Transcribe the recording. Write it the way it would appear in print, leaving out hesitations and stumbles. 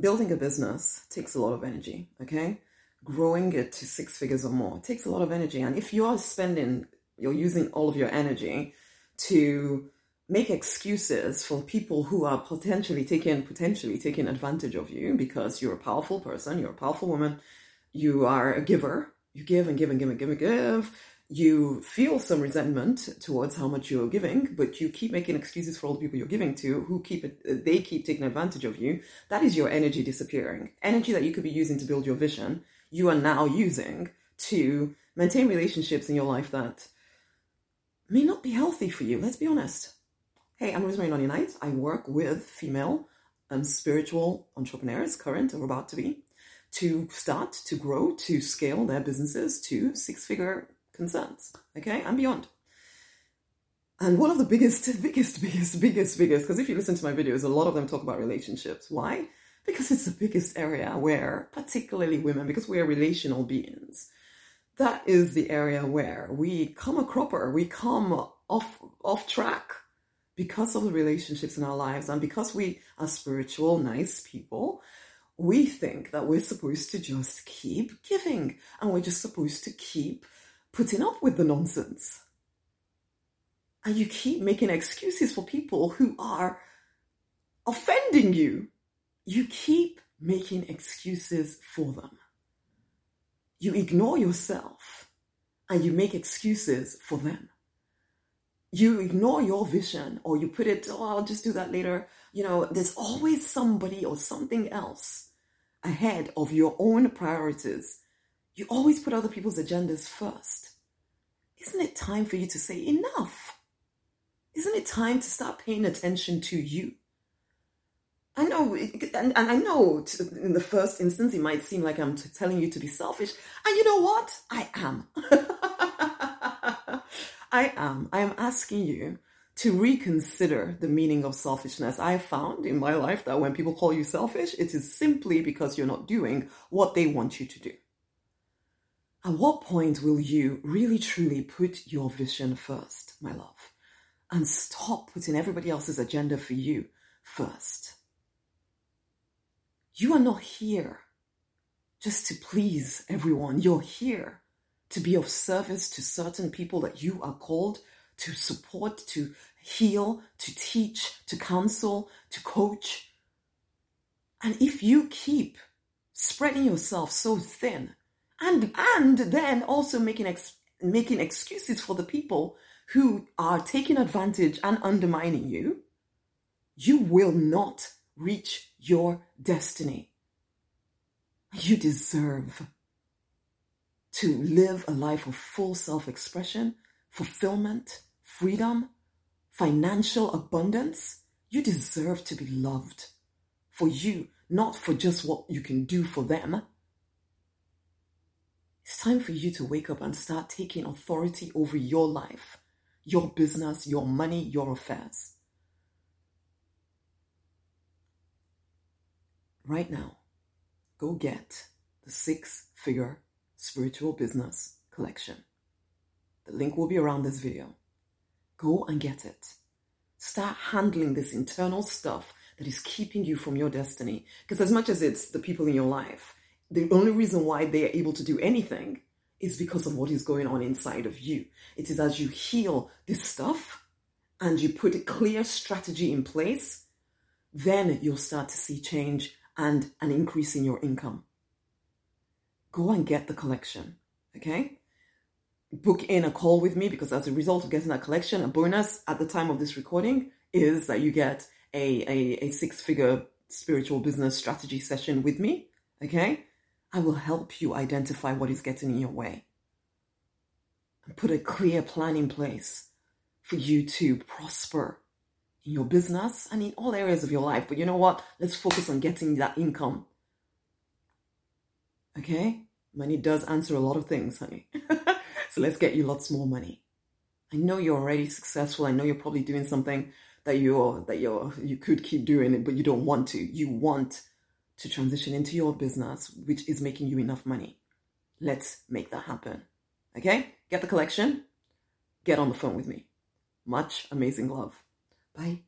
building a business takes a lot of energy, okay? Growing it to six figures or more takes a lot of energy. And if you're using all of your energy to make excuses for people who are potentially taking advantage of you because you're a powerful person, you're a powerful woman, you are a giver, you give and give and give and give and give. You feel some resentment towards how much you're giving, but you keep making excuses for all the people you're giving to who keep taking advantage of you. That is your energy disappearing. Energy that you could be using to build your vision, you are now using to maintain relationships in your life that may not be healthy for you. Let's be honest. Hey, I'm Rosemary Nonyanite. I work with female and spiritual entrepreneurs, current or about to be, to start, to grow, to scale their businesses to six-figure concerns, okay, and beyond. And one of the biggest, because if you listen to my videos, a lot of them talk about relationships. Why? Because it's the biggest area where, particularly women, because we are relational beings, that is the area where we come a cropper, we come off track because of the relationships in our lives. And because we are spiritual, nice people, we think that we're supposed to just keep giving, and we're just supposed to keep putting up with the nonsense. And you keep making excuses for people who are offending you. You keep making excuses for them. You ignore yourself and you make excuses for them. You ignore your vision, or you put it, oh, I'll just do that later. You know, there's always somebody or something else ahead of your own priorities. You always put other people's agendas first. Isn't it time for you to say enough? Isn't it time to start paying attention to you? I know, and I know in the first instance, it might seem like I'm telling you to be selfish. And you know what? I am. I am asking you to reconsider the meaning of selfishness. I found in my life that when people call you selfish, it is simply because you're not doing what they want you to do. At what point will you really truly put your vision first, my love, and stop putting everybody else's agenda for you first? You are not here just to please everyone. You're here to be of service to certain people that you are called to support, to heal, to teach, to counsel, to coach. And if you keep spreading yourself so thin, and then also making excuses for the people who are taking advantage and undermining you, you will not reach your destiny. You deserve to live a life of full self-expression, fulfillment, freedom, financial abundance. You deserve to be loved for you, not for just what you can do for them. It's time for you to wake up and start taking authority over your life, your business, your money, your affairs. Right now, go get the six-figure spiritual business collection. The link will be around this video. Go and get it. Start handling this internal stuff that is keeping you from your destiny. Because as much as it's the people in your life, the only reason why they are able to do anything is because of what is going on inside of you. It is as you heal this stuff and you put a clear strategy in place, then you'll start to see change and an increase in your income. Go and get the collection, okay? Book in a call with me, because as a result of getting that collection, a bonus at the time of this recording is that you get a six-figure spiritual business strategy session with me, okay? I will help you identify what is getting in your way and put a clear plan in place for you to prosper in your business and in all areas of your life. But you know what? Let's focus on getting that income. Okay? Money does answer a lot of things, honey. So let's get you lots more money. I know you're already successful. I know you're probably doing something that you could keep doing it, but you don't want to. You want to transition into your business, which is making you enough money. Let's make that happen. Okay? Get the collection. Get on the phone with me. Much amazing love. Bye.